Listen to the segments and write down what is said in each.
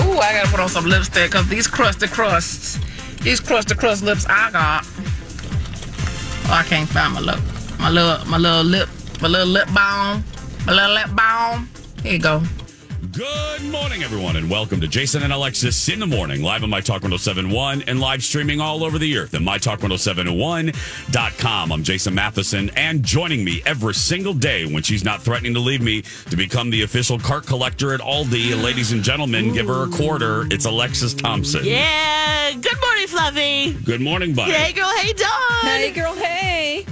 Ooh, I gotta put on some lipstick because these crusty crust lips I got. Oh, I can't find my lip. My little lip balm. Here you go. Good morning, everyone, and welcome to Jason and Alexis in the Morning, live on My Talk 1071 and live streaming all over the earth at MyTalk1071.com. I'm Jason Matheson, and joining me every single day when she's not threatening to leave me to become the official cart collector at Aldi, ladies and gentlemen, give her a quarter, it's Alexis Thompson. Yeah, good morning, Fluffy. Good morning, buddy. Hey, girl, hey, dog. Hey, girl, hey.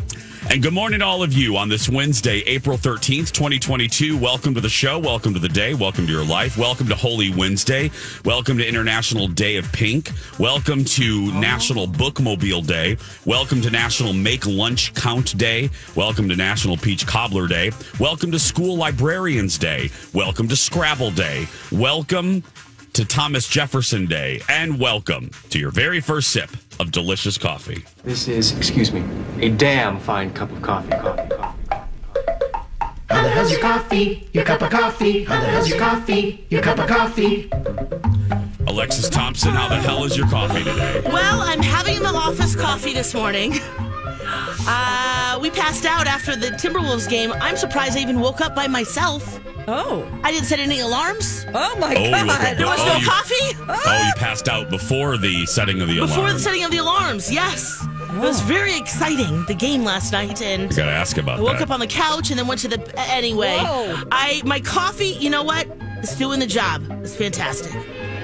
And good morning to all of you on this Wednesday, April 13th, 2022. Welcome to the show. Welcome to the day. Welcome to your life. Welcome to Holy Wednesday. Welcome to International Day of Pink. Welcome to National Bookmobile Day. Welcome to National Make Lunch Count Day. Welcome to National Peach Cobbler Day. Welcome to School Librarians Day. Welcome to Scrabble Day. Welcome to Thomas Jefferson Day. And welcome to your very first sip of delicious coffee. This is, excuse me, a damn fine cup of coffee. How the hell's your coffee? Your cup of coffee. How the hell's your coffee? Your cup of coffee. Alexis Thompson, how the hell is your coffee today? Well, I'm having an office coffee this morning. We passed out after the Timberwolves game. I'm surprised I even woke up by myself. Oh. I didn't set any alarms. Oh, my God. There was no coffee. Oh, you passed out before the setting of the alarms. Before the setting of the alarms, yes. Oh. It was very exciting, the game last night. And I got to ask about that. I woke up on the couch and then went to the... Anyway, my coffee, you know what? It's doing the job. It's fantastic.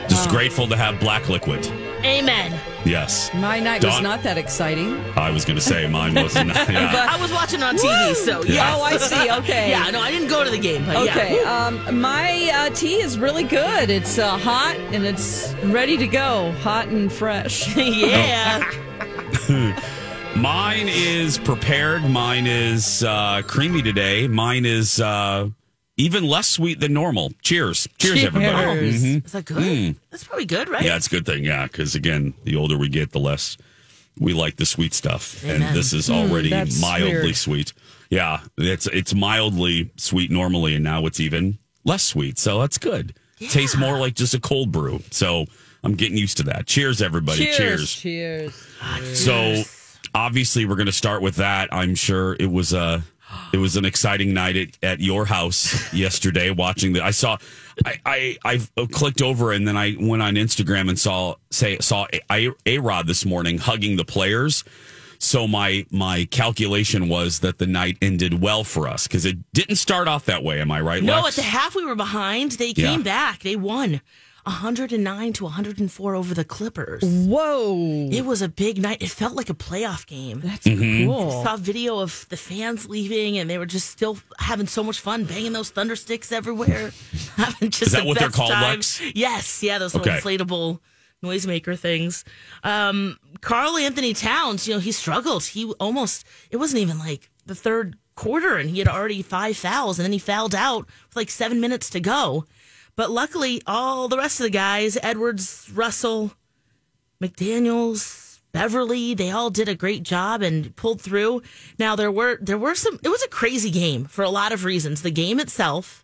Just grateful to have black liquid. Amen. Yes. My night was not that exciting. I was going to say mine wasn't. Yeah. But I was watching on TV, so yeah. Oh, I see. Okay. Yeah, no, I didn't go to the game. But okay. Yeah. My tea is really good. It's hot and it's ready to go. Hot and fresh. Yeah. Mine is prepared. Mine is creamy today. Mine is even less sweet than normal. Cheers. Cheers, everybody. Mm-hmm. Is that good? Mm. That's probably good, right? Yeah, it's a good thing, yeah, because, again, the older we get, the less we like the sweet stuff. Amen. And this is already mildly sweet. Yeah, it's mildly sweet normally, and now it's even less sweet, so that's good. Yeah. Tastes more like just a cold brew, so I'm getting used to that. Cheers, everybody. Cheers. Cheers. Cheers. So, obviously, we're going to start with that. I'm sure it was a... It was an exciting night at your house yesterday. Watching the, I clicked over and then I went on Instagram and saw A-Rod this morning hugging the players. So my calculation was that the night ended well for us because it didn't start off that way. Am I right? No, Lex? At the half we were behind. They came back. They won 109 to 104 over the Clippers. Whoa. It was a big night. It felt like a playoff game. That's cool. I saw video of the fans leaving, and they were just still having so much fun, banging those thunder sticks everywhere. Is that what they're called, Lex? Yes. Yeah, those little inflatable noisemaker things. Karl Anthony Towns, he struggled. It wasn't even like the third quarter, and he had already five fouls, and then he fouled out with like 7 minutes to go. But luckily, all the rest of the guys, Edwards, Russell, McDaniels, Beverly, they all did a great job and pulled through. Now, there were some... It was a crazy game for a lot of reasons. The game itself,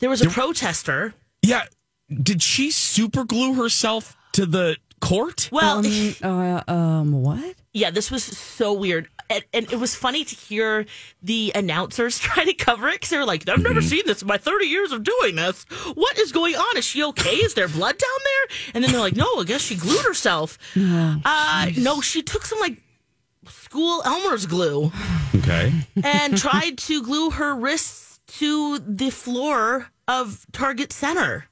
there was a protester. Yeah. Did she super glue herself to the court? Well... what? Yeah, this was so weird. And it was funny to hear the announcers try to cover it because they were like, I've never seen this in my 30 years of doing this. What is going on? Is she okay? Is there blood down And then they're like, no, I guess she glued herself. Oh, no, she took some like school Elmer's glue. Okay. And tried to glue her wrists to the floor of Target Center.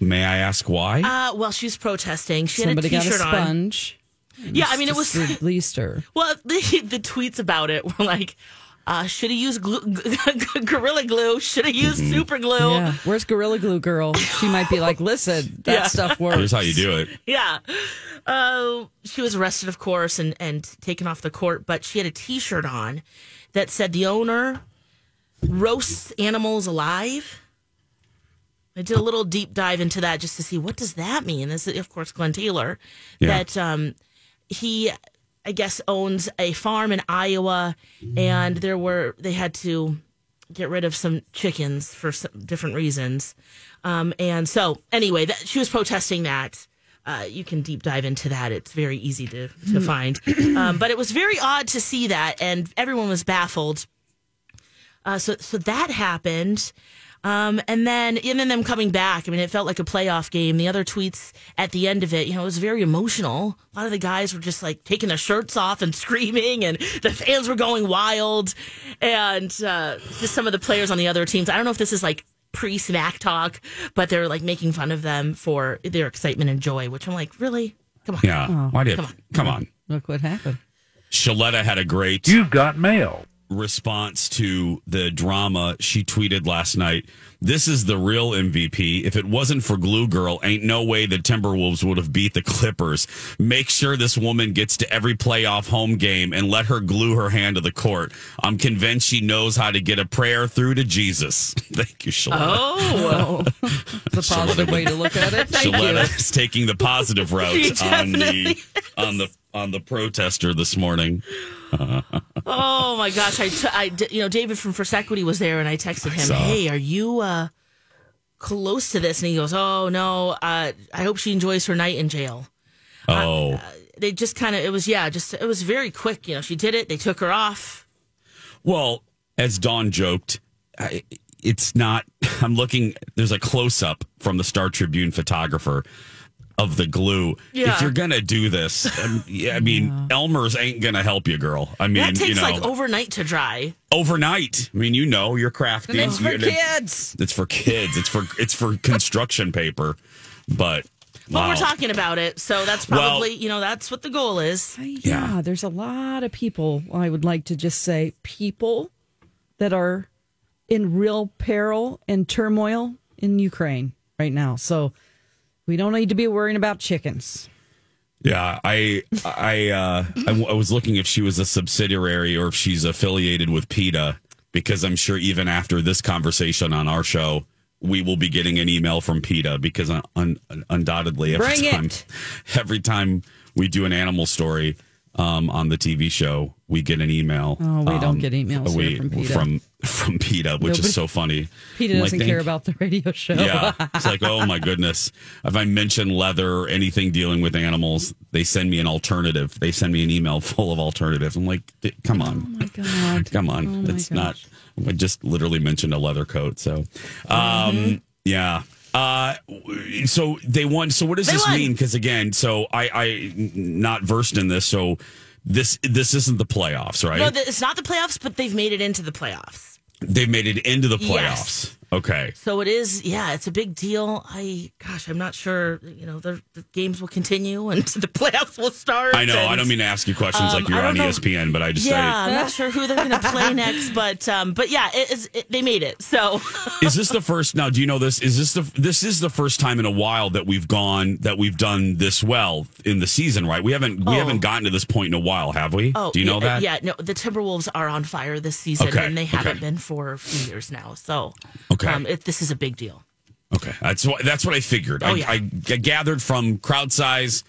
May I ask why? Well, she's protesting. She had a T-shirt got a sponge. On. Yeah, I mean, it was at least her. Well, the tweets about it were like, should have used Gorilla Glue. Should have used super glue. Yeah. Where's Gorilla Glue Girl? She might be like, listen, that stuff works. Here's how you do it. Yeah. She was arrested, of course, and taken off the court, but she had a T-shirt on that said the owner roasts animals alive. I did a little deep dive into that just to see what does that mean. This is, of course, Glenn Taylor, that he... I guess owns a farm in Iowa, and they had to get rid of some chickens for some different reasons. And so anyway, she was protesting that. You can deep dive into that. It's very easy to find. But it was very odd to see that, and everyone was baffled. So that happened. And then them coming back. I mean, it felt like a playoff game. The other tweets at the end of it, it was very emotional. A lot of the guys were just like taking their shirts off and screaming, and the fans were going wild. And just some of the players on the other teams. I don't know if this is like pre-smack talk, but they're like making fun of them for their excitement and joy, which I'm like, really? Come on. Yeah. Oh. Why did? Come on. Look what happened. Shaletta had a great. You've got mail. Response to the drama. She tweeted last night, this is the real MVP. If it wasn't for Glue Girl, ain't no way the Timberwolves would have beat the Clippers. Make sure this woman gets to every playoff home game and let her glue her hand to the court. I'm convinced she knows how to get a prayer through to Jesus. Thank you, Shaletta. Oh, it's a positive way to look at it. Shaletta is taking the positive route on the protester this morning. Oh my gosh! I David from First Equity was there, and I texted him, "Hey, are you close to this?" And he goes, "Oh no, I hope she enjoys her night in jail." Oh, they just kind of it was very quick. She did it. They took her off. Well, as Dawn joked, it's not. I'm looking. There's a close up from the Star Tribune photographer of the glue. Yeah. If you're going to do this, Elmer's ain't going to help you, girl. I mean, that takes like overnight to dry. Overnight. I mean, you're crafty. And it's for kids. It's for kids. It's for construction paper. But well, we're talking about it. So that's probably, that's what the goal is. Yeah. There's a lot of people. I would like to just say people that are in real peril and turmoil in Ukraine right now. So, we don't need to be worrying about chickens. Yeah, I was looking if she was a subsidiary or if she's affiliated with PETA, because I'm sure even after this conversation on our show, we will be getting an email from PETA, because undoubtedly every time we do an animal story on the TV show, we get an email. Oh, we don't get emails from PETA. From PETA, which is so funny. PETA doesn't care about the radio show. Yeah, it's like, oh my goodness. If I mention leather or anything dealing with animals, they send me an alternative. They send me an email full of alternatives. I'm like, come on. Oh my God. Come on. Oh it's gosh. Not. I just literally mentioned a leather coat. So, yeah. So they won. So what does this mean? Because again, so I not versed in this. So this isn't the playoffs, right? No, it's not the playoffs, but they've made it into the playoffs. Yes. Okay. So it is. Yeah, it's a big deal. I'm not sure. The games will continue and the playoffs will start. I know. I don't mean to ask you questions like you're on ESPN, but I just I'm not sure who they're going to play next, but yeah, they made it. So is this the first? Now, do you know this? This is the first time in a while that we've done this well in the season, right? We haven't gotten to this point in a while, have we? Oh, do you know that? Yeah. No, the Timberwolves are on fire this season, and they haven't been for a few years now. So. Okay. This is a big deal. Okay. That's what I figured. Oh, I gathered from crowd size,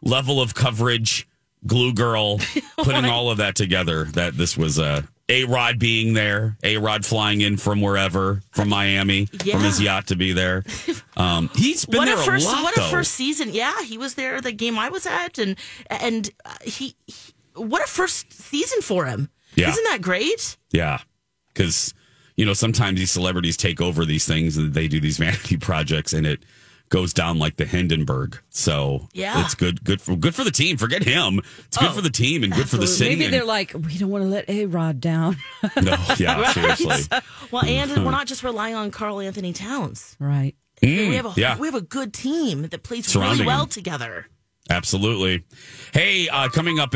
level of coverage, Glue Girl, putting all of that together, that this was A-Rod being there, A-Rod flying in from wherever, from Miami, from his yacht to be there. He's been there a lot, What a first season. Yeah, he was there the game I was at, and he what a first season for him. Yeah. Isn't that great? Yeah, because... sometimes these celebrities take over these things and they do these vanity projects, and it goes down like the Hindenburg. So yeah, it's good for the team. Forget him. It's good for the team and absolutely good for the city. Maybe they're like, we don't want to let A-Rod down. No, yeah, right? Seriously. Well, and we're not just relying on Karl Anthony Towns. Right. We have a good team that plays really well together. Absolutely. Hey, coming up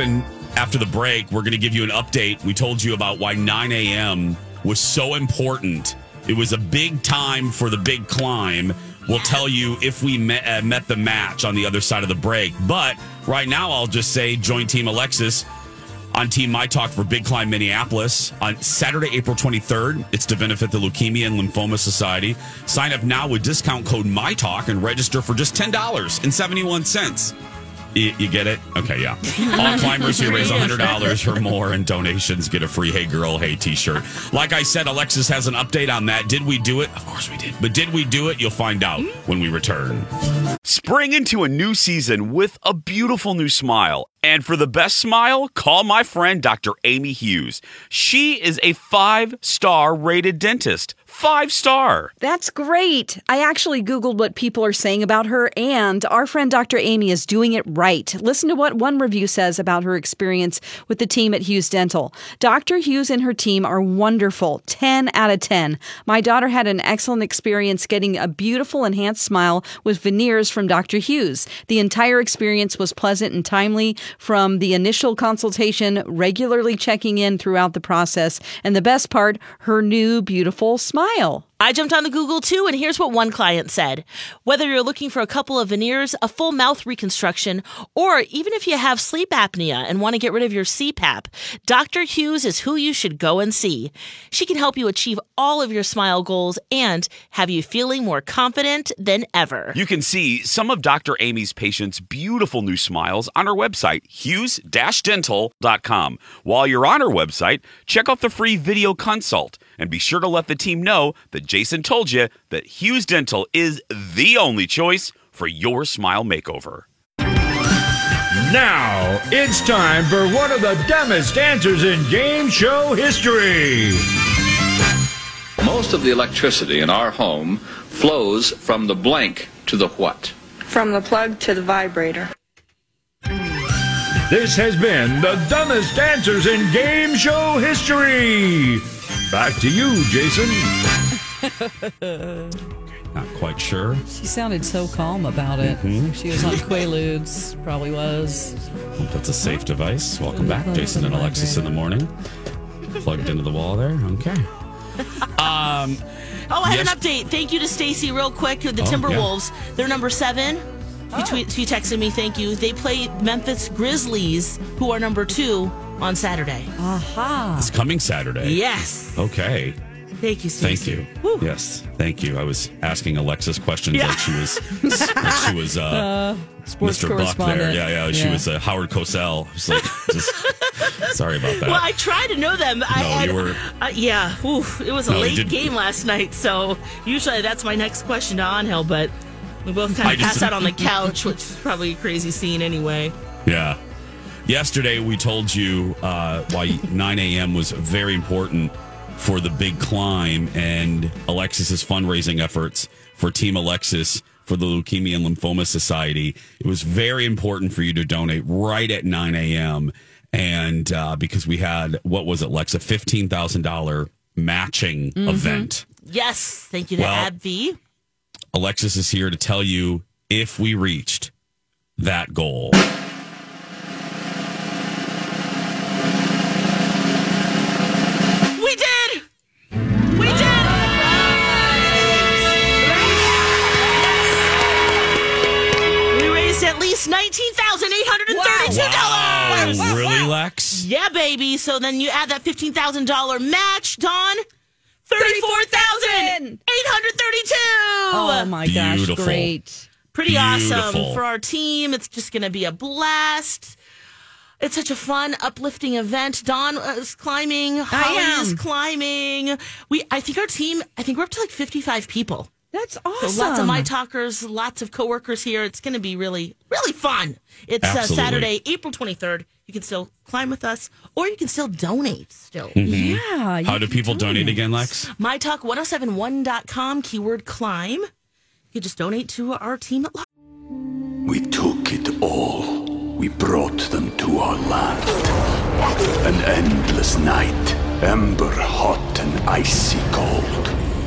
after the break, we're going to give you an update. We told you about why 9 a.m. was so important. It was a big time for the big climb. We'll tell you if we met the match on the other side of the break. But right now, I'll just say join Team Alexis on Team My Talk for Big Climb Minneapolis on Saturday, April 23rd. It's to benefit the Leukemia and Lymphoma Society. Sign up now with discount code MyTalk and register for just $10.71. You get it? Okay, yeah. All climbers who raise $100 or more in donations get a free Hey Girl, Hey t-shirt. Like I said, Alexis has an update on that. Did we do it? Of course we did. But did we do it? You'll find out when we return. Spring into a new season with a beautiful new smile. And for the best smile, call my friend Dr. Amy Hughes. She is a 5-star rated dentist. 5-star. That's great. I actually Googled what people are saying about her, and our friend Dr. Amy is doing it right. Listen to what one review says about her experience with the team at Hughes Dental. Dr. Hughes and her team are wonderful. 10 out of 10. My daughter had an excellent experience getting a beautiful enhanced smile with veneers from Dr. Hughes. The entire experience was pleasant and timely from the initial consultation, regularly checking in throughout the process, and the best part, her new beautiful smile. I jumped onto Google too, and here's what one client said. Whether you're looking for a couple of veneers, a full mouth reconstruction, or even if you have sleep apnea and want to get rid of your CPAP, Dr. Hughes is who you should go and see. She can help you achieve all of your smile goals and have you feeling more confident than ever. You can see some of Dr. Amy's patients' beautiful new smiles on her website, hughes-dental.com. While you're on her website, check out the free video consult. And be sure to let the team know that Jason told you that Hughes Dental is the only choice for your smile makeover. Now it's time for one of the dumbest answers in game show history. Most of the electricity in our home flows from the blank to the what? From the plug to the vibrator. This has been the dumbest answers in game show history. Back to you, Jason. Not quite sure. She sounded so calm about it. Mm-hmm. She was on Quaaludes, probably was. Hope that's a safe device. Welcome back, Jason and Alexis in the morning. Plugged into the wall there. Okay. I have an update. Thank you to Stacy, real quick. The Timberwolves, they're number 7. She texted me, thank you. They play Memphis Grizzlies, who are number 2. On Saturday. Aha. It's coming Saturday. Yes. Okay. Thank you, Stacey. Thank you. Woo. Yes. Thank you. I was asking Alexis questions like she was sports Mr. Buck there. Yeah. She was Howard Cosell. I was like, sorry about that. Well, I tried to know them. It was a late game last night, so usually that's my next question to Angel, but we both kind of passed out on the couch, which is probably a crazy scene anyway. Yeah. Yesterday, we told you why 9 a.m. was very important for the big climb and Alexis's fundraising efforts for Team Alexis for the Leukemia and Lymphoma Society. It was very important for you to donate right at 9 a.m. And because we had, what was it, Lex, a $15,000 matching event. Yes. Thank you to AbbVie. Alexis is here to tell you if we reached that goal. $19,832. Wow. Really, Lex? Yeah, baby. So then you add that $15,000 match, Dawn. $34,832. Oh, my gosh. Beautiful. Great. Pretty Beautiful. Awesome for our team. It's just going to be a blast. It's such a fun, uplifting event. Dawn is climbing. Holly is climbing. I think we're up to like 55 people. That's awesome. So lots of my talkers, lots of coworkers here. It's going to be really, really fun. It's Saturday, April 23rd. You can still climb with us, or you can still donate still. Mm-hmm. Yeah. How do people donate again, Lex? MyTalk1071.com, keyword climb. You just donate to our team at large. We took it all. We brought them to our land. An endless night, ember hot and icy cold.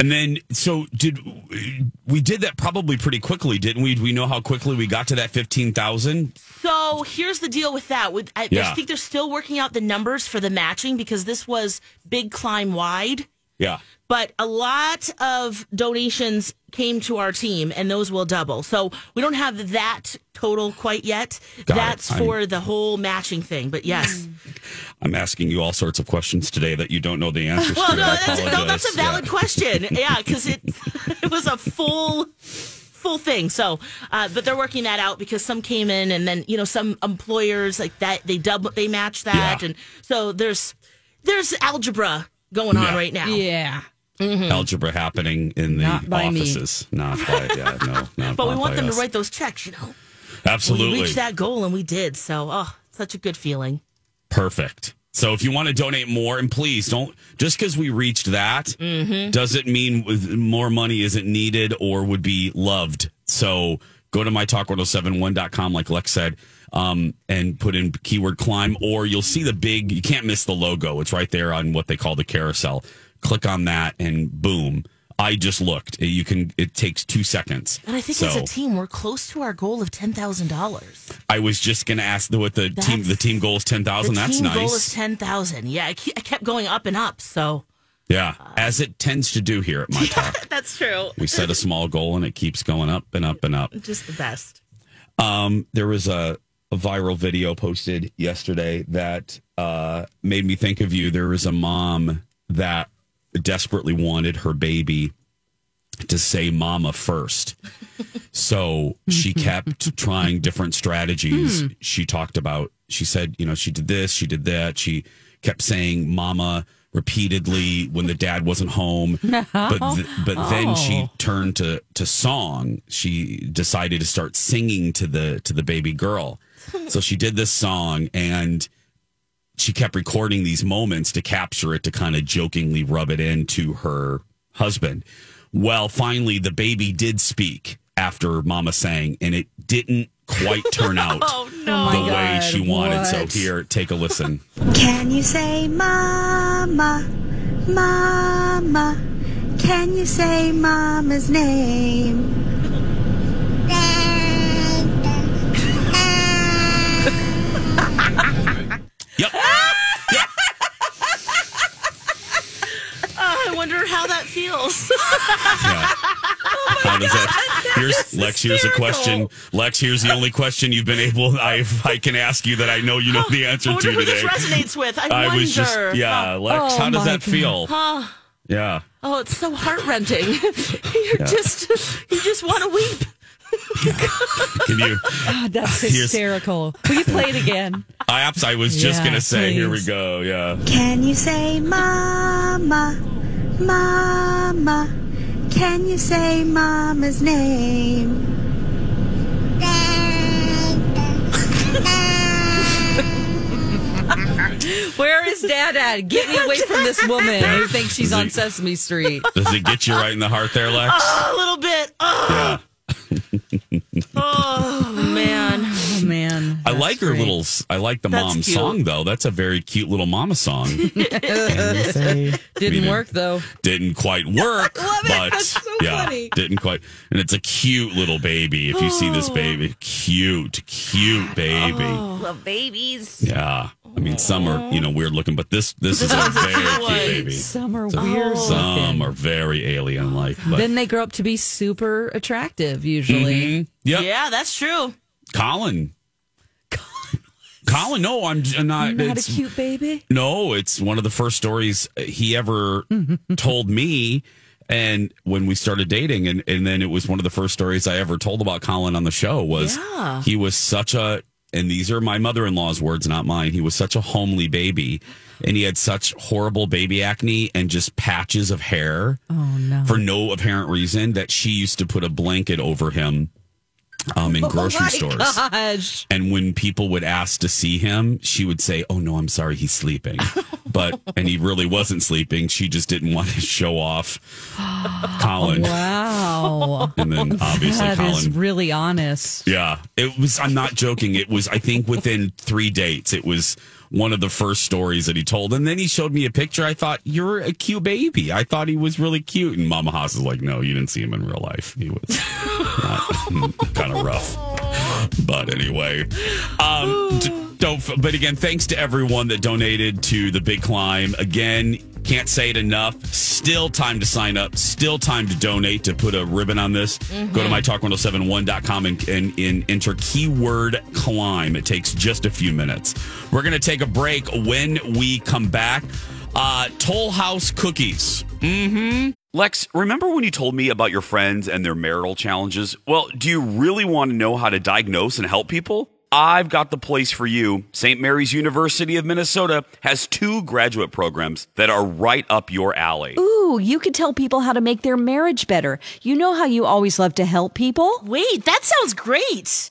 And then, so we did that probably pretty quickly, didn't we? Do we know how quickly we got to that 15,000? So here's the deal with that. I think they're still working out the numbers for the matching because this was big climb wide. Yeah. But a lot of donations came to our team, and those will double. So we don't have that total quite yet. That's for the whole matching thing. But yes. I'm asking you all sorts of questions today that you don't know the answers to. That's a valid question. Yeah, because it was a full thing. So, but they're working that out because some came in, and then, you know, some employers like that, they match that. Yeah. And so there's algebra going on right now. Yeah. Mm-hmm. Algebra happening in the offices. Me. Not by, yeah, no. Not but we want them to write those checks, you know. Absolutely. We reached that goal, and we did. So, such a good feeling. Perfect. So if you want to donate more, and please don't, just because we reached that, doesn't mean more money isn't needed or would be loved. So go to MyTalk1071.com, like Lex said, and put in keyword climb, or you'll see the big, you can't miss the logo. It's right there on what they call the carousel. Click on that and boom. I just looked. It takes 2 seconds. And I think as a team, we're close to our goal of $10,000. I was just going to ask what the team goal is 10,000. That's nice. The team goal is 10,000. Yeah, it kept going up and up. So yeah, as it tends to do here at My Talk. That's true. We set a small goal and it keeps going up and up and up. Just the best. There was a viral video posted yesterday that made me think of you. There was a mom that desperately wanted her baby to say mama first. So she kept trying different strategies. She talked about, she said, you know, she did this, she did that. She kept saying mama repeatedly when the dad wasn't home. No. But then she turned to song. She decided to start singing to the baby girl. So she did this song and she kept recording these moments to capture it, to kind of jokingly rub it into her husband. Well, finally, the baby did speak after mama sang, and it didn't quite turn out way she wanted. What? So here, take a listen. Can you say mama, mama? Can you say mama's name? Yep. Yep. I wonder how that feels. Oh my God. Lex, here's a question. Lex, here's the only question you've been able I can ask you that I know you know the answer to today. I wonder who this resonates with. I wonder. Lex, how does that feel? Huh? Yeah. Oh, it's so heart-rending. You just want to weep. Can you? God, that's hysterical. Will you play it again? I was just going to say, please. Here we go. Yeah. Can you say mama, mama? Can you say mama's name? Where is dad at? Get me away from this woman who thinks she's on Sesame Street. Does it get you right in the heart there, Lex? Oh, a little bit. Oh. Yeah. Oh man! I like her little. I like the mom song though. That's a very cute little mama song. Didn't work though. Didn't quite work. I love it. But that's so funny. Didn't quite. And it's a cute little baby. If you see this baby, cute baby. Oh, love babies. Yeah, I mean some are weird looking, but this is a very cute baby. Some are weird. Some are very alien like. Then they grow up to be super attractive usually. Mm-hmm. Yep. Yeah, that's true. Colin, no, I'm not. Not a cute baby? No, it's one of the first stories he ever told me. And when we started dating, and then it was one of the first stories I ever told about Colin on the show was he was such a, and these are my mother-in-law's words, not mine. He was such a homely baby and he had such horrible baby acne and just patches of hair for no apparent reason that she used to put a blanket over him in grocery stores. Gosh. And when people would ask to see him, she would say, "Oh no, I'm sorry, he's sleeping." And he really wasn't sleeping. She just didn't want to show off Colin. Wow. And then obviously that Colin is really honest. Yeah. It was, I'm not joking. It was, I think within 3 dates, it was one of the first stories that he told. And then he showed me a picture. I thought, "You're a cute baby." I thought he was really cute. And Mama Haas is like, "No, you didn't see him in real life. He was kind of rough." But anyway, but again, thanks to everyone that donated to the Big Climb. Again, can't say it enough. Still time to sign up. Still time to donate, to put a ribbon on this. Mm-hmm. Go to MyTalk1071.com and enter keyword climb. It takes just a few minutes. We're going to take a break. When we come back, Toll House cookies. Mm-hmm. Lex, remember when you told me about your friends and their marital challenges? Well, do you really want to know how to diagnose and help people? I've got the place for you. St. Mary's University of Minnesota has 2 graduate programs that are right up your alley. Ooh, you could tell people how to make their marriage better. You know how you always love to help people? Wait, that sounds great.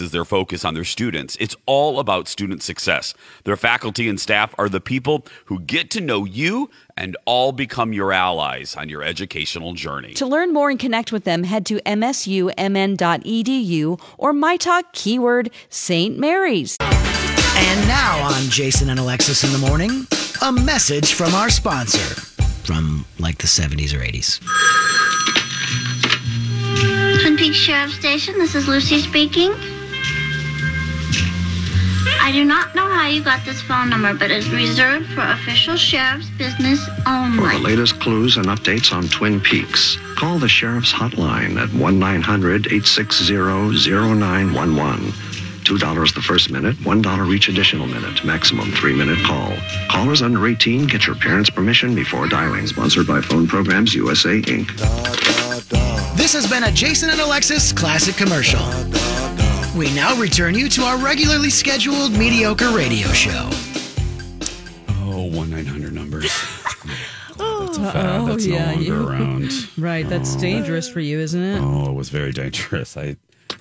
is their focus on their students. It's all about student success. Their faculty and staff are the people who get to know you and all become your allies on your educational journey. To learn more and connect with them, head to msumn.edu or MyTalk keyword St. Mary's. And now on Jason and Alexis in the Morning, a message from our sponsor from like the 70s or 80s. Twin Peaks Sheriff Station, this is Lucy speaking. I do not know how you got this phone number, but it's reserved for official sheriff's business only. For the latest clues and updates on Twin Peaks, call the sheriff's hotline at 1-900-860-0911. $2 the first minute, $1 each additional minute, maximum 3-minute call. Callers under 18, get your parents' permission before dialing. Sponsored by Phone Programs USA, Inc. This has been a Jason and Alexis classic commercial. We now return you to our regularly scheduled mediocre radio show. Oh, 1-900 numbers. That's no longer around. Right, that's dangerous for you, isn't it? Oh, it was very dangerous.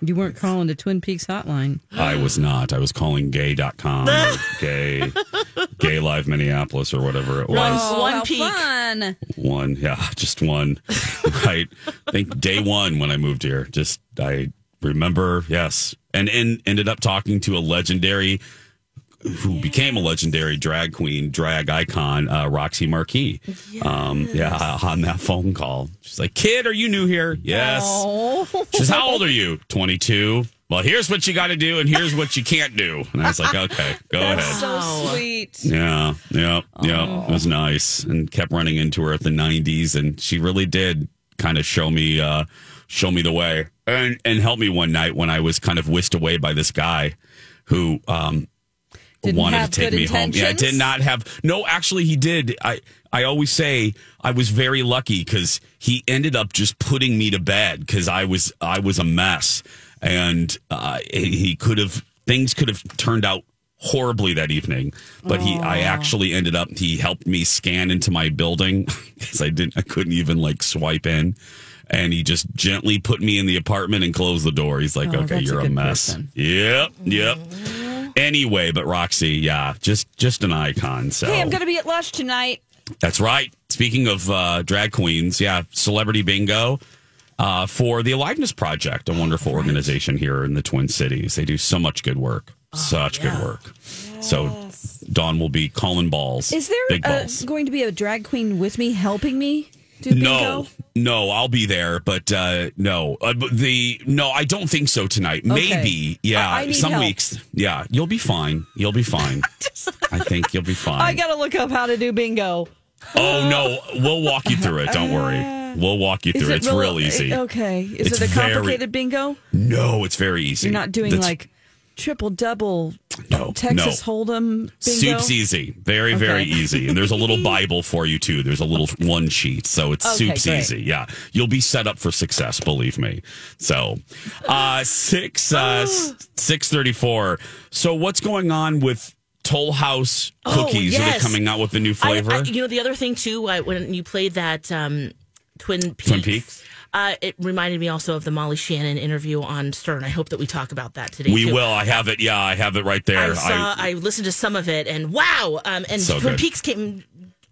You weren't calling the Twin Peaks hotline. I was not. I was calling gay.com or gay Live Minneapolis or whatever it was. Oh, one peak. One, yeah, just one. Right. I think day one when I moved here. I remember, yes. And ended up talking to a legendary, who became a legendary drag queen, drag icon, Roxy Marquis. Yes. On that phone call. She's like, "Kid, are you new here?" "Yes." Aww. She says, "How old are you?" 22. "Well, here's what you got to do and here's what you can't do." And I was like, "Okay, go ahead. So sweet. Yeah. It was nice. And kept running into her at the 90s. And she really did kind of show me the way and help me one night when I was kind of whisked away by this guy who, wanted to take me home. Yeah, did not have. No, actually, he did. I always say I was very lucky because he ended up just putting me to bed because I was a mess, and things could have turned out horribly that evening. But he helped me scan into my building because I couldn't even swipe in, and he just gently put me in the apartment and closed the door. He's like, "Okay, you're a mess." Person. Yep. Anyway, but Roxy, yeah, just an icon. So. Hey, I'm going to be at Lush tonight. That's right. Speaking of drag queens, yeah, celebrity bingo for the Aliveness Project, a wonderful organization here in the Twin Cities. They do so much good work. Good work. Yes. So Dawn will be calling balls. Is there going to be a drag queen with me helping me? Do bingo? No, I'll be there, but no. I don't think so tonight. Okay. Maybe. Yeah. I need some help. Weeks. Yeah. You'll be fine. You'll be fine. I think you'll be fine. I got to look up how to do bingo. Oh, no. We'll walk you through it. Don't worry. We'll walk you through it. It's real easy. Okay. Is it a complicated bingo? No, it's very easy. You're not doing like triple-double Texas Hold'em bingo? Soup's easy. Very, very easy. And there's a little Bible for you, too. There's a little one sheet. So it's soup's easy. Yeah. You'll be set up for success, believe me. So 6:34. So what's going on with Toll House cookies? Yes. Are they coming out with the new flavor? The other thing, too, when you played that Twin Peaks. It reminded me also of the Molly Shannon interview on Stern. I hope that we talk about that today. We will. I have it. Yeah, I have it right there. I listened to some of it, and wow. And so Twin Peaks came.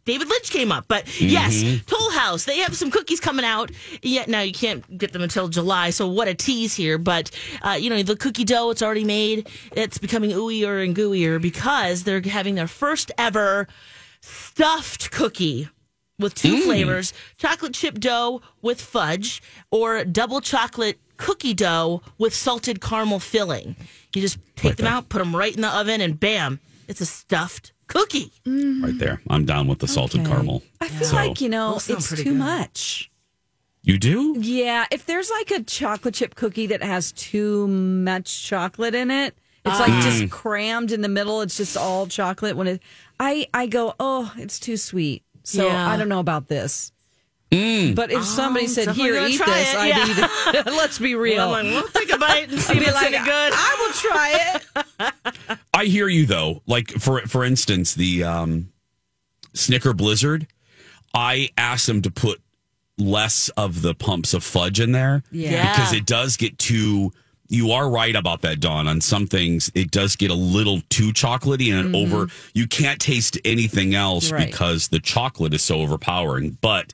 David Lynch came up, but yes, Toll House. They have some cookies coming out. Yeah, now you can't get them until July, so what a tease here. But the cookie dough, it's already made. It's becoming ooier and gooier because they're having their first ever stuffed cookie with two flavors: chocolate chip dough with fudge, or double chocolate cookie dough with salted caramel filling. You just take them out, put them right in the oven, and bam, it's a stuffed cookie. Right there. I'm down with the salted caramel. I feel like, it's too much. You do? Yeah. If there's like a chocolate chip cookie that has too much chocolate in it, it's like just crammed in the middle. It's just all chocolate. When I go, oh, it's too sweet. So I don't know about this. But if somebody said, "Here, eat this," I'd eat it. Let's be real. We'll take a bite and see if it's any good. I will try it. I hear you though. Like for instance, the Snicker Blizzard. I asked them to put less of the pumps of fudge in there because it does get too. You are right about that, Dawn. On some things, it does get a little too chocolatey and over. You can't taste anything else because the chocolate is so overpowering. But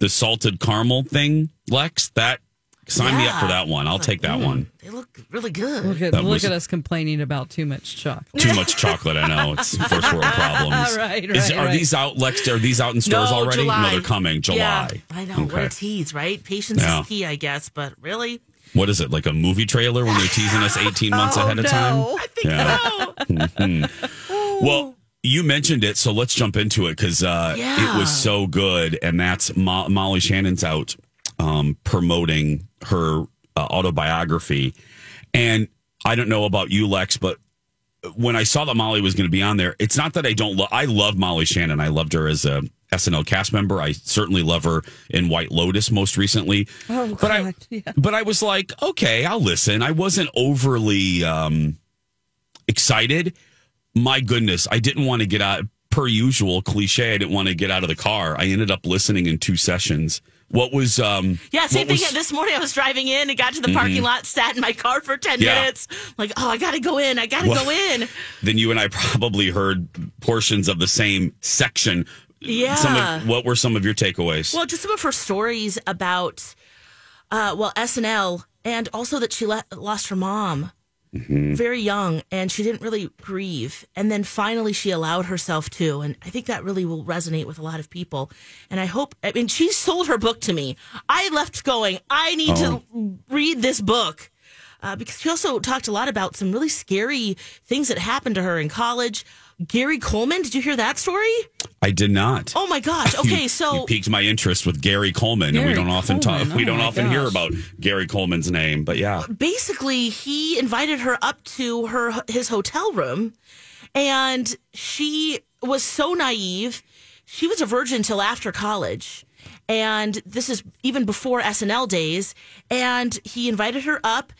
the salted caramel thing, Lex, that sign me up for that one. I'll take that one. They look really good. Look at us complaining about too much chocolate. Too much chocolate, I know. It's first world problems. Are these out, Lex? Are these out in stores already? July. No, they're coming. July. Yeah, I know. Okay. What a tease, right? Patience is key, I guess. But really? What is it, like a movie trailer when they're teasing us 18 months ahead of time? I think so. Well, you mentioned it, so let's jump into it because it was so good. And that's Molly Shannon's out promoting her autobiography. And I don't know about you, Lex, but when I saw that Molly was going to be on there, it's not that I don't love... I love Molly Shannon. I loved her as a SNL cast member. I certainly love her in White Lotus most recently. Oh, God. But I was like, okay, I'll listen. I wasn't overly excited. My goodness, I didn't want to get out... Per usual, cliche, I didn't want to get out of the car. I ended up listening in two sessions. What was... same thing. This morning I was driving in and got to the parking lot, sat in my car for 10 minutes. Like, oh, I got to go in. Go in. Then you and I probably heard portions of the same section. Yeah. What were some of your takeaways? Well, just some of her stories about, SNL, and also that she lost her mom. Mm-hmm. Very young, and she didn't really grieve. And then finally she allowed herself to. And I think that really will resonate with a lot of people. And I mean, she sold her book to me. I left going, I need to read this book. Because she also talked a lot about some really scary things that happened to her in college. Gary Coleman, did you hear that story? I did not. Oh my gosh. Okay, you piqued my interest with Gary Coleman, and we don't often hear about Gary Coleman's name, but yeah. Basically, he invited her up to his hotel room, and she was so naive. She was a virgin till after college. And this is even before SNL days, and he invited her up.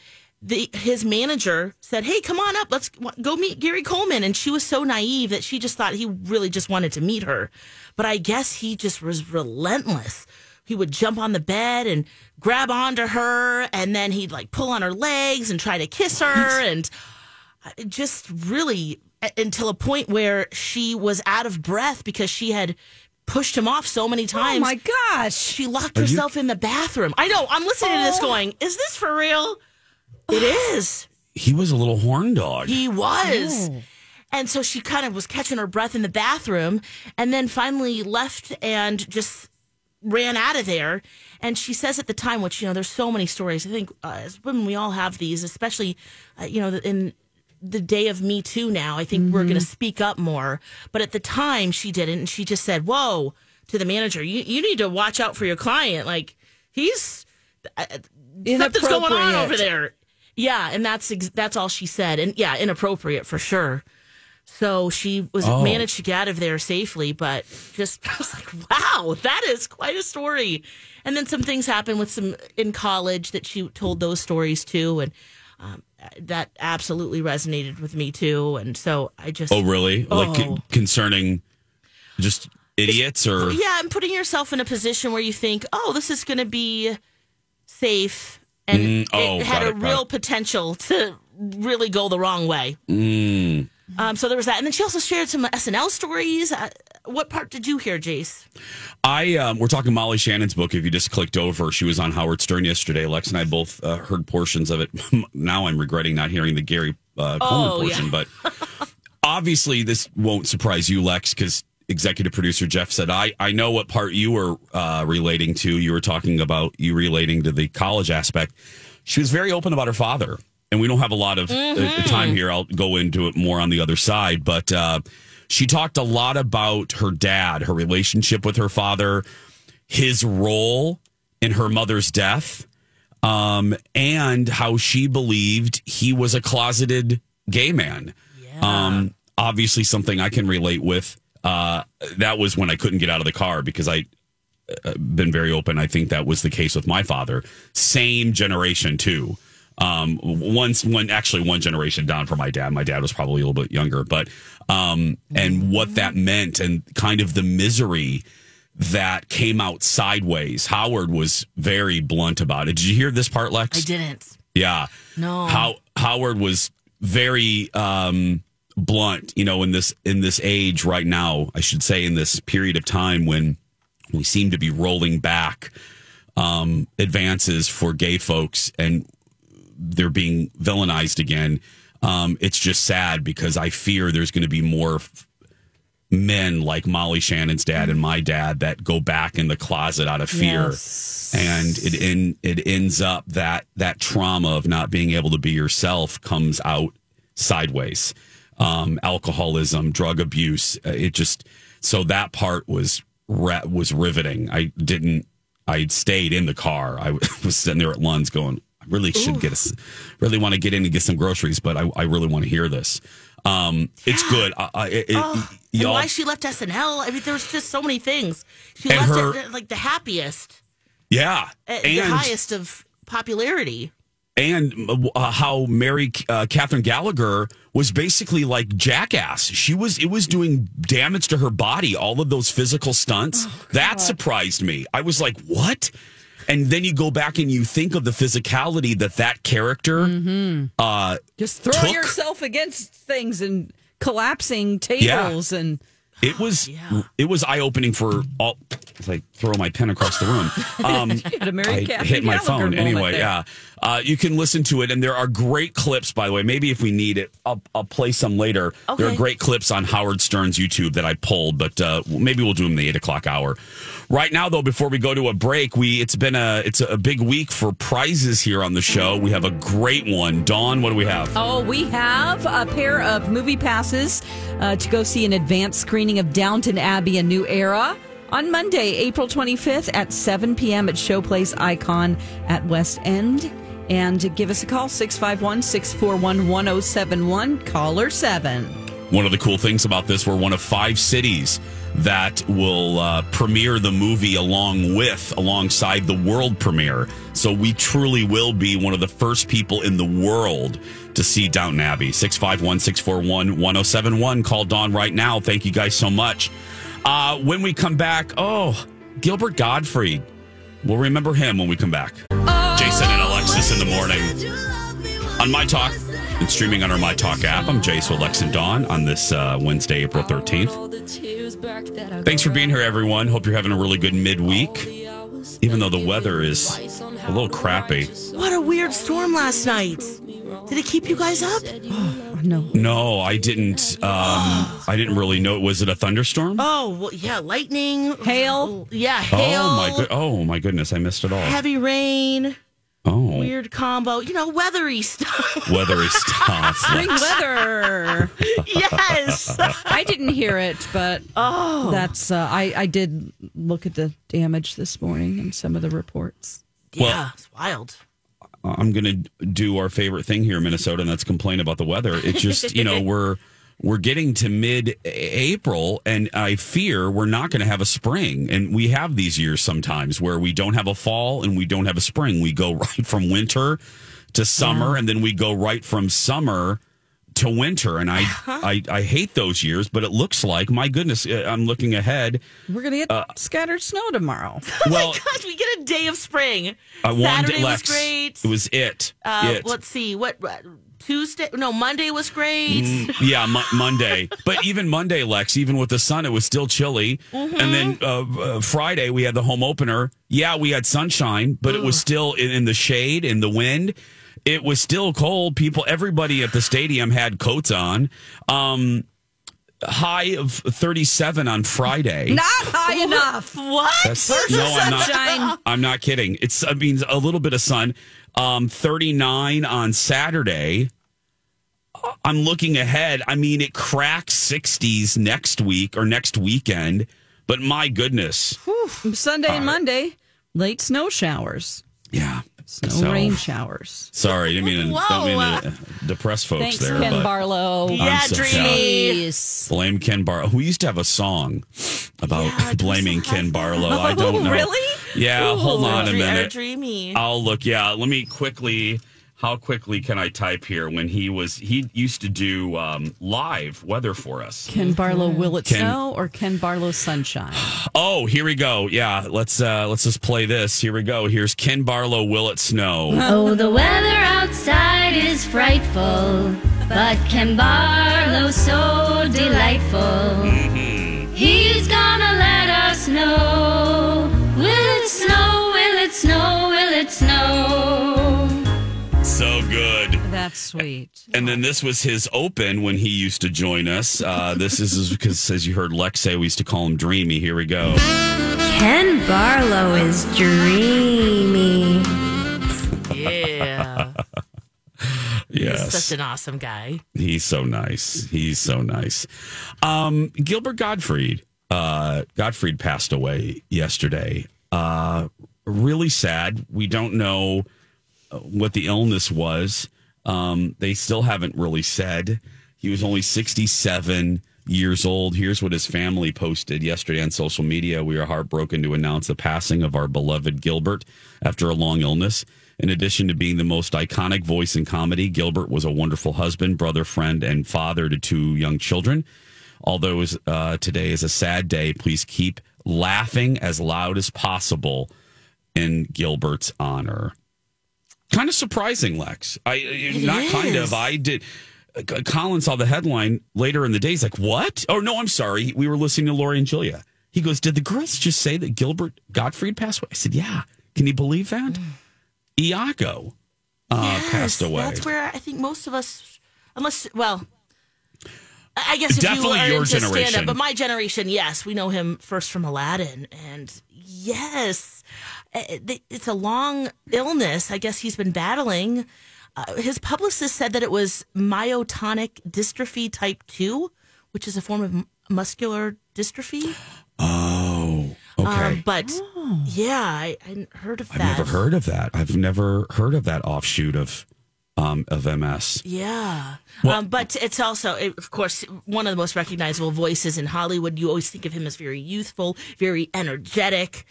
His manager said, hey, come on up. Let's go meet Gary Coleman. And she was so naive that she just thought he really just wanted to meet her. But I guess he just was relentless. He would jump on the bed and grab onto her. And then he'd like pull on her legs and try to kiss her. And just really until a point where she was out of breath because she had pushed him off so many times. Oh my gosh. She locked herself in the bathroom. I know. I'm listening to this going, is this for real? It is. He was a little horn dog. He was. Oh. And so she kind of was catching her breath in the bathroom and then finally left and just ran out of there. And she says at the time, which, you know, there's so many stories. I think as women, we all have these, especially, you know, in the day of Me Too now, I think we're going to speak up more. But at the time, she didn't. And she just said, whoa, to the manager, you need to watch out for your client. Like, he's, something's going on over there. Yeah, and that's all she said. And, yeah, inappropriate for sure. So she was managed to get out of there safely, but just I was like, wow, that is quite a story. And then some things happened with some in college that she told those stories to, and that absolutely resonated with me too. And so I just like concerning just idiots or and putting yourself in a position where you think, oh, this is going to be safe, and it had a real potential to really go the wrong way. Mm. So there was that. And then she also shared some SNL stories. What part did you hear, Jace? We're talking Molly Shannon's book. If you just clicked over, she was on Howard Stern yesterday. Lex and I both heard portions of it. Now I'm regretting not hearing the Gary Coleman portion. Yeah. But obviously this won't surprise you, Lex, because executive producer Jeff said, I know what part you were relating to. You were talking about you relating to the college aspect. She was very open about her father. And we don't have a lot of time here. I'll go into it more on the other side. But she talked a lot about her dad, her relationship with her father, his role in her mother's death, and how she believed he was a closeted gay man. Yeah. Obviously, something I can relate with. That was when I couldn't get out of the car because I... been very open. I think that was the case with my father. Same generation, too. One generation down from my dad. My dad was probably a little bit younger, but and what that meant and kind of the misery that came out sideways. Howard was very blunt about it. Did you hear this part, Lex? I didn't. Yeah. No. Howard was very blunt, you know, in this age right now, I should say, in this period of time when we seem to be rolling back advances for gay folks and they're being villainized again. It's just sad because I fear there's going to be more men like Molly Shannon's dad and my dad that go back in the closet out of fear. Yes. And it ends up that trauma of not being able to be yourself comes out sideways. Alcoholism, drug abuse. It just, so that part was riveting. I stayed in the car. I was sitting there at Lund's going, I really should really want to get in and get some groceries, but I really want to hear this. It's good. And why she left SNL? I mean, there's just so many things. She left it like the happiest. Yeah. And the highest of popularity. And how Catherine Gallagher was basically like Jackass. It was doing damage to her body. All of those physical stunts. Oh, that surprised me. I was like, what? And then you go back and you think of the physicality that character just throw took. Yourself against things and collapsing tables and it was it was eye opening for all. If I throw my pen across the room, I hit my phone anyway. There. Yeah, you can listen to it, and there are great clips. By the way, maybe if we need it, I'll play some later. Okay. There are great clips on Howard Stern's YouTube that I pulled, but maybe we'll do them in the 8 o'clock hour. Right now, though, before we go to a break, it's a big week for prizes here on the show. We have a great one, Dawn. What do we have? Oh, we have a pair of movie passes to go see an advanced screening of Downton Abbey: A New Era on Monday, April 25th at 7 p.m. at Showplace Icon at West End. And give us a call, 651-641-1071, caller 7. One of the cool things about this, we're one of 5 cities that will premiere the movie alongside the world premiere. So we truly will be one of the first people in the world to see Downton Abbey. 651-641-1071, call Dawn right now. Thank you guys so much. When we come back, Gilbert Gottfried. We'll remember him when we come back. Jason and Alexis in the morning. On My Talk and streaming on our My Talk app. I'm Jace with Lex and Dawn on this Wednesday, April 13th. Thanks for being here, everyone. Hope you're having a really good midweek, even though the weather is a little crappy. What a weird storm last night. Did it keep you guys up? no. No, I didn't. I didn't really know. Was it a thunderstorm? Oh, well, yeah, lightning, hail. Yeah, hail. Oh my goodness, I missed it all. Heavy rain. Oh, weird combo. You know, weathery stuff. Weathery stuff. Spring weather. Yes. I didn't hear it, but that's. I did look at the damage this morning and some of the reports. Yeah, well, it's wild. I'm going to do our favorite thing here in Minnesota, and that's complain about the weather. It's just, you know, we're getting to mid-April, and I fear we're not going to have a spring. And we have these years sometimes where we don't have a fall and we don't have a spring. We go right from winter to summer, and then we go right from summer to winter. And I hate those years, but it looks like, my goodness, I'm looking ahead. We're going to get scattered snow tomorrow. Well, oh my gosh, we get a day of spring. Saturday was great. It was it. Let's see. What Tuesday? No, Monday was great. Monday. But even Monday, Lex, even with the sun, it was still chilly. Mm-hmm. And then Friday, we had the home opener. Yeah, we had sunshine, but it was still in the shade, in the wind. It was still cold. Everybody at the stadium had coats on. High of 37 on Friday. Not high enough. What? I'm not kidding. I mean, a little bit of sun. 39 on Saturday. I'm looking ahead. I mean, it cracks 60s next week or next weekend. But my goodness. Whew. Sunday and Monday, late snow showers. Yeah. Rain showers. Sorry, I don't mean to depress folks. Thanks, there. Ken Barlow. Yeah, dreamies. Blame Ken Barlow. We used to have a song about blaming Ken Barlow. I don't know. Really? Yeah, hold on a minute. Dreamy. I'll look. Yeah, let me quickly. How quickly can I type here? When he used to do live weather for us. Ken Barlow, will it snow, or Ken Barlow, sunshine? Oh, here we go. Yeah, let's just play this. Here we go. Here's Ken Barlow, will it snow? Oh, the weather outside is frightful, but Ken Barlow's so delightful. Mm-hmm. He's gonna let us know. Will it snow? Will it snow? Will it snow? So good. That's sweet. And then this was his open when he used to join us. This is because, as you heard Lex say, we used to call him Dreamy. Here we go. Ken Barlow is dreamy. Yeah. Yes. He's such an awesome guy. He's so nice. Gilbert Gottfried. Gottfried passed away yesterday. Really sad. We don't know what the illness was. They still haven't really said. He was only 67 years old. Here's what his family posted yesterday on social media. We are heartbroken to announce the passing of our beloved Gilbert after a long illness. In addition to being the most iconic voice in comedy, Gilbert was a wonderful husband, brother, friend, and father to two young children. Although today is a sad day, please keep laughing as loud as possible in Gilbert's honor. Kind of surprising, Lex. I did. Colin saw the headline later in the day. He's like, what? Oh, no, I'm sorry. We were listening to Lori and Julia. He goes, did the girls just say that Gilbert Gottfried passed away? I said, yeah. Can you believe that? Iago passed away. That's where I think most of us, unless, well, I guess if definitely you are your generation. Stand-up, but my generation, yes, we know him first from Aladdin. And yes. It's a long illness. I guess he's been battling. His publicist said that it was myotonic dystrophy type 2, which is a form of muscular dystrophy. Oh, okay. I heard of that. I've never heard of that. I've never heard of that offshoot of MS. Yeah. Well, but it's also, of course, one of the most recognizable voices in Hollywood. You always think of him as very youthful, very energetic.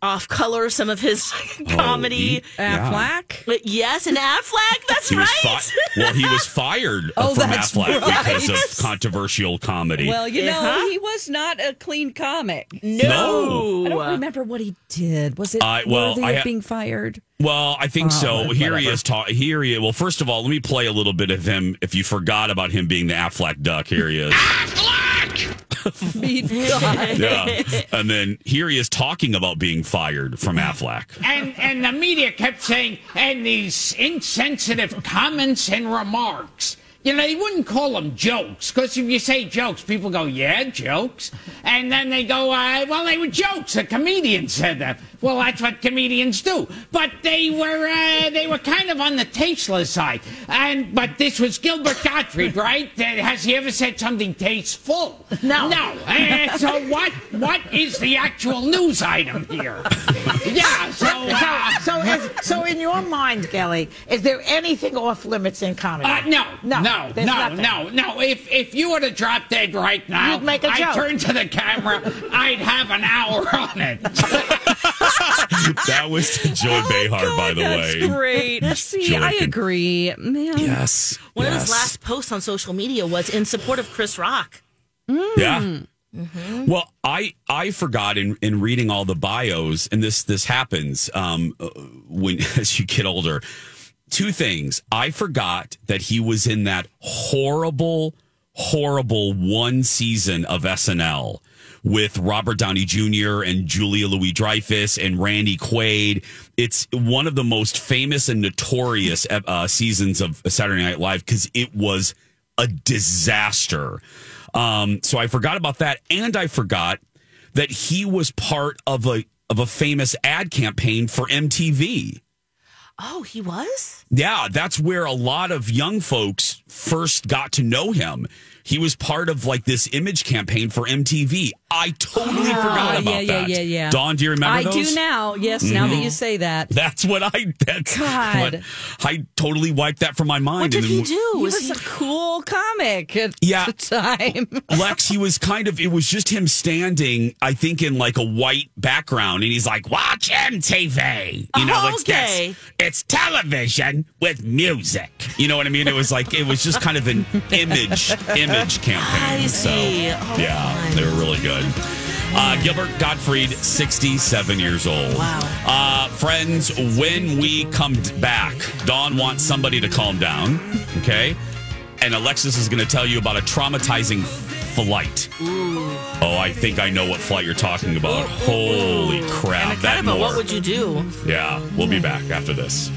Off color, some of his comedy. Aflac? Yeah. Yes, and Aflac, that's right. He was fired from Aflac because of controversial comedy. Well, you know, he was not a clean comic. No. I don't remember what he did. Was it worthy of being fired? Well, I think so. Well, first of all, let me play a little bit of him if you forgot about him being the Aflac duck. Here he is. Aflac! Yeah. And then here he is talking about being fired from Aflac. And the media kept saying, and these insensitive comments and remarks. You know, you wouldn't call them jokes, because if you say jokes, people go, yeah, jokes. And then they go, well, they were jokes. A comedian said that. Well, that's what comedians do. But they were kind of on the tasteless side. But this was Gilbert Gottfried, right? Has he ever said something tasteful? No. No. So what is the actual news item here? Yeah. So in your mind, Kelly, is there anything off limits in comedy? No. If you were to drop dead right now, you'd make a joke. I'd turn to the camera, I'd have an hour on it. That was to Joy Behar, God, by the way. That's great. See, Joy, I agree. Man. Yes. One of his last posts on social media was in support of Chris Rock. Mm. Yeah. Mm-hmm. Well, I forgot in reading all the bios, and this happens when as you get older. Two things. I forgot that he was in that horrible, horrible one season of SNL with Robert Downey Jr. and Julia Louis-Dreyfus and Randy Quaid. It's one of the most famous and notorious seasons of Saturday Night Live because it was a disaster. So I forgot about that. And I forgot that he was part of a famous ad campaign for MTV. Oh, he was? Yeah, that's where a lot of young folks first got to know him. He was part of like this image campaign for MTV. I totally forgot about that. Yeah. Dawn, do you remember those? I do now. Yes, now that you say that. That's God. I totally wiped that from my mind. What did he do? He was a cool comic at the time. Lex, he was it was just him standing, I think, in like a white background, and he's like, watch MTV. You know, it's this. It's television with music. You know what I mean? It was like, it was just kind of an image campaign. I see. So, they were really good. Gilbert Gottfried, 67 years old. Wow. Friends, when we come back, Dawn wants somebody to calm down, okay? And Alexis is going to tell you about a traumatizing flight. Ooh. Oh, I think I know what flight you're talking about. Holy crap. And what would you do? Yeah, we'll be back after this.